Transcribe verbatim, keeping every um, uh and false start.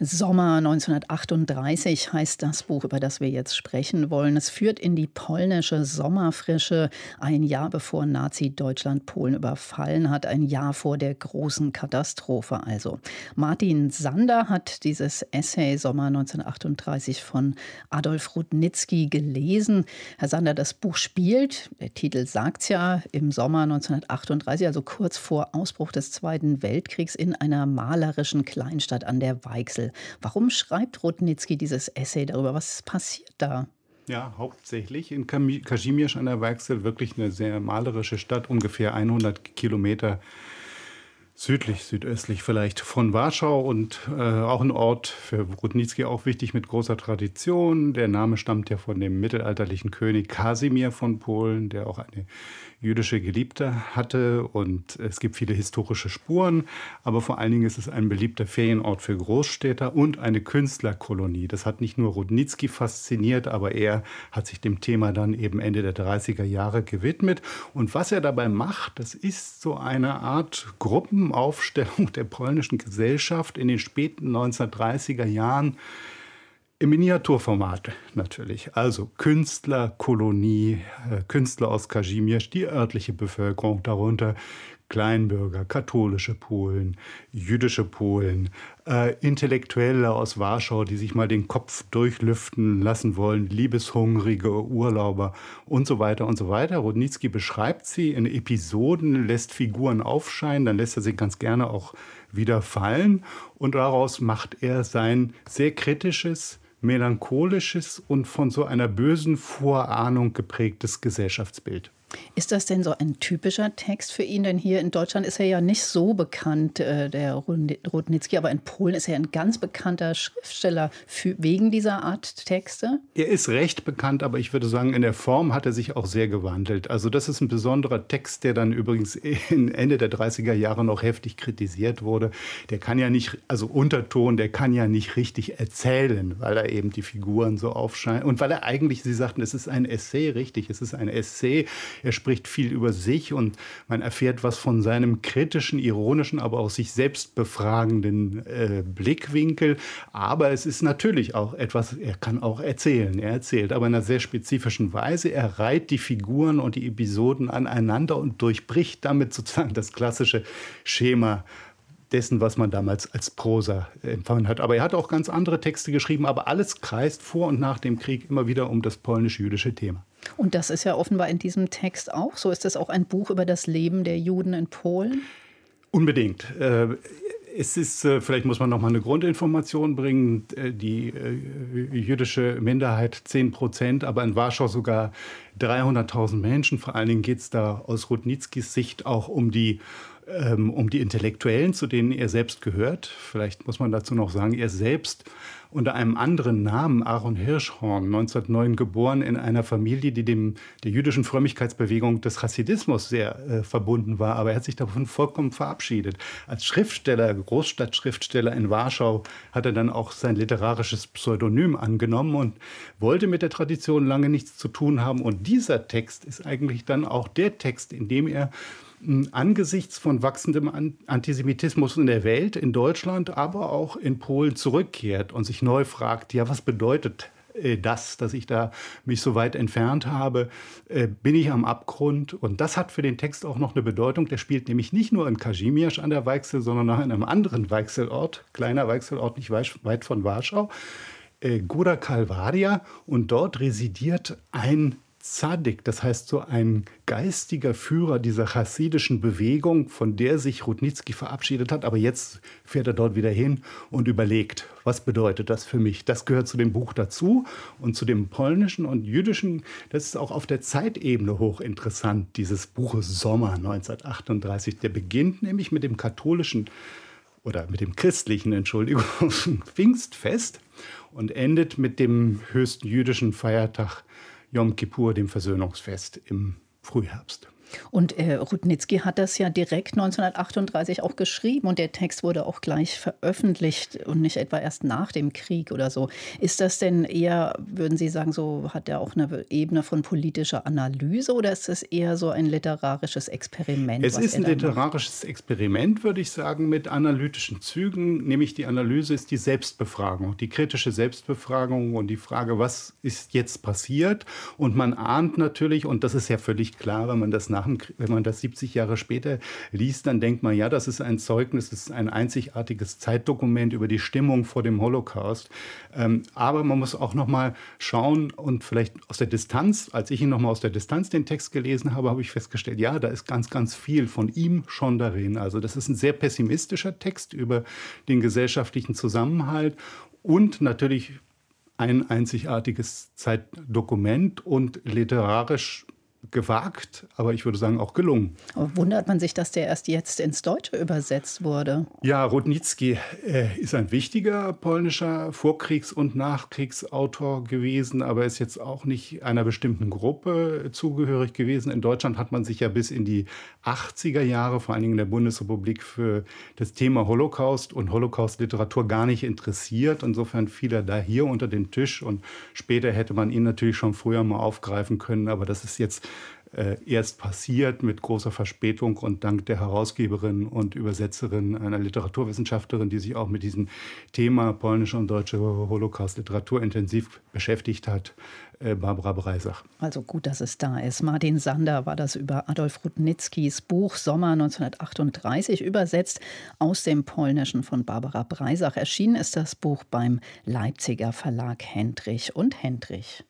Sommer neunzehnhundertachtunddreißig heißt das Buch, über das wir jetzt sprechen wollen. Es führt in die polnische Sommerfrische, ein Jahr bevor Nazi-Deutschland Polen überfallen hat, ein Jahr vor der großen Katastrophe also. Martin Sander hat dieses Essay Sommer neunzehnhundertachtunddreißig von Adolf Rudnicki gelesen. Herr Sander, das Buch spielt, der Titel sagt's ja, im Sommer neunzehnhundertachtunddreißig, also kurz vor Ausbruch des Zweiten Weltkriegs, in einer malerischen Kleinstadt an der Weichsel. Warum schreibt Rudnicki dieses Essay darüber? Was passiert da? Ja, hauptsächlich in Kazimierz an der Weichsel, wirklich eine sehr malerische Stadt, ungefähr hundert Kilometer südlich, südöstlich vielleicht von Warschau, und äh, auch ein Ort für Rudnicki auch wichtig mit großer Tradition. Der Name stammt ja von dem mittelalterlichen König Kasimir von Polen, der auch eine jüdische Geliebte hatte, und es gibt viele historische Spuren, aber vor allen Dingen ist es ein beliebter Ferienort für Großstädter und eine Künstlerkolonie. Das hat nicht nur Rudnicki fasziniert, aber er hat sich dem Thema dann eben Ende der dreißiger Jahre gewidmet, und was er dabei macht, das ist so eine Art Gruppenaufstellung der polnischen Gesellschaft in den späten neunzehnhundertdreißiger Jahren, im Miniaturformat natürlich, also Künstlerkolonie, Künstler aus Kazimierz, die örtliche Bevölkerung darunter, Kleinbürger, katholische Polen, jüdische Polen, äh, Intellektuelle aus Warschau, die sich mal den Kopf durchlüften lassen wollen, liebeshungrige Urlauber und so weiter und so weiter. Rudnicki beschreibt sie in Episoden, lässt Figuren aufscheinen, dann lässt er sie ganz gerne auch wieder fallen, und daraus macht er sein sehr kritisches, melancholisches und von so einer bösen Vorahnung geprägtes Gesellschaftsbild. Ist das denn so ein typischer Text für ihn? Denn hier in Deutschland ist er ja nicht so bekannt, äh, der Rudnicki, aber in Polen ist er ein ganz bekannter Schriftsteller für, wegen dieser Art Texte? Er ist recht bekannt, aber ich würde sagen, in der Form hat er sich auch sehr gewandelt. Also das ist ein besonderer Text, der dann übrigens in Ende der dreißiger Jahre noch heftig kritisiert wurde. Der kann ja nicht, also Unterton, der kann ja nicht richtig erzählen, weil er eben die Figuren so aufscheint. Und weil er eigentlich, Sie sagten, es ist ein Essay, richtig, es ist ein Essay. Er spricht viel über sich, und man erfährt was von seinem kritischen, ironischen, aber auch sich selbst befragenden äh, Blickwinkel. Aber es ist natürlich auch etwas, er kann auch erzählen. Er erzählt, aber in einer sehr spezifischen Weise. Er reiht die Figuren und die Episoden aneinander und durchbricht damit sozusagen das klassische Schema dessen, was man damals als Prosa empfangen hat. Aber er hat auch ganz andere Texte geschrieben, aber alles kreist vor und nach dem Krieg immer wieder um das polnisch-jüdische Thema. Und das ist ja offenbar in diesem Text auch so. Ist das auch ein Buch über das Leben der Juden in Polen? Unbedingt. Es ist, vielleicht muss man noch mal eine Grundinformation bringen, die jüdische Minderheit zehn Prozent, aber in Warschau sogar dreihunderttausend Menschen. Vor allen Dingen geht es da aus Rudnickis Sicht auch um die um die Intellektuellen, zu denen er selbst gehört. Vielleicht muss man dazu noch sagen, er selbst unter einem anderen Namen, Aaron Hirschhorn, neunzehnhundertneun geboren, in einer Familie, die dem, der jüdischen Frömmigkeitsbewegung des Chassidismus sehr äh, verbunden war. Aber er hat sich davon vollkommen verabschiedet. Als Schriftsteller, Großstadtschriftsteller in Warschau, hat er dann auch sein literarisches Pseudonym angenommen und wollte mit der Tradition lange nichts zu tun haben. Und dieser Text ist eigentlich dann auch der Text, in dem er angesichts von wachsendem Antisemitismus in der Welt, in Deutschland, aber auch in Polen zurückkehrt und sich neu fragt, ja, was bedeutet das, dass ich da mich so weit entfernt habe? Bin ich am Abgrund? Und das hat für den Text auch noch eine Bedeutung. Der spielt nämlich nicht nur in Kazimierz an der Weichsel, sondern auch in einem anderen Weichselort, kleiner Weichselort, nicht weit von Warschau, Góra Kalwaria. Und dort residiert ein Sadik, das heißt so ein geistiger Führer dieser chassidischen Bewegung, von der sich Rudnicki verabschiedet hat. Aber jetzt fährt er dort wieder hin und überlegt, was bedeutet das für mich? Das gehört zu dem Buch dazu, und zu dem polnischen und jüdischen. Das ist auch auf der Zeitebene hochinteressant, dieses Buches Sommer neunzehnhundertachtunddreißig. Der beginnt nämlich mit dem katholischen oder mit dem christlichen, Entschuldigung, Pfingstfest und endet mit dem höchsten jüdischen Feiertag Yom Kippur, dem Versöhnungsfest im Frühherbst. Und äh, Rudnicki hat das ja direkt neunzehnhundertachtunddreißig auch geschrieben und der Text wurde auch gleich veröffentlicht und nicht etwa erst nach dem Krieg oder so. Ist das denn eher, würden Sie sagen, so hat er auch eine Ebene von politischer Analyse oder ist es eher so ein literarisches Experiment? Es ist ein literarisches Experiment, würde ich sagen, mit analytischen Zügen, nämlich die Analyse ist die Selbstbefragung, die kritische Selbstbefragung und die Frage, was ist jetzt passiert? Und man ahnt natürlich, und das ist ja völlig klar, wenn man das nach dem Krieg, wenn man das siebzig Jahre später liest, dann denkt man, ja, das ist ein Zeugnis, das ist ein einzigartiges Zeitdokument über die Stimmung vor dem Holocaust. Ähm, aber man muss auch noch mal schauen und vielleicht aus der Distanz, als ich ihn noch mal aus der Distanz den Text gelesen habe, habe ich festgestellt, ja, da ist ganz, ganz viel von ihm schon darin. Also das ist ein sehr pessimistischer Text über den gesellschaftlichen Zusammenhalt und natürlich ein einzigartiges Zeitdokument und literarisch gewagt, aber ich würde sagen auch gelungen. Aber wundert man sich, dass der erst jetzt ins Deutsche übersetzt wurde? Ja, Rudnicki äh, ist ein wichtiger polnischer Vorkriegs- und Nachkriegsautor gewesen, aber ist jetzt auch nicht einer bestimmten Gruppe zugehörig gewesen. In Deutschland hat man sich ja bis in die achtziger Jahre, vor allen Dingen in der Bundesrepublik, für das Thema Holocaust und Holocaust-Literatur gar nicht interessiert. Insofern fiel er da hier unter den Tisch und später hätte man ihn natürlich schon früher mal aufgreifen können, aber das ist jetzt erst passiert mit großer Verspätung und dank der Herausgeberin und Übersetzerin, einer Literaturwissenschaftlerin, die sich auch mit diesem Thema polnische und deutsche Holocaust-Literatur intensiv beschäftigt hat, Barbara Breisach. Also gut, dass es da ist. Martin Sander war das über Adolf Rudnickis Buch Sommer neunzehnhundertachtunddreißig, übersetzt aus dem Polnischen von Barbara Breisach. Erschienen ist das Buch beim Leipziger Verlag Hendrich und Hendrich.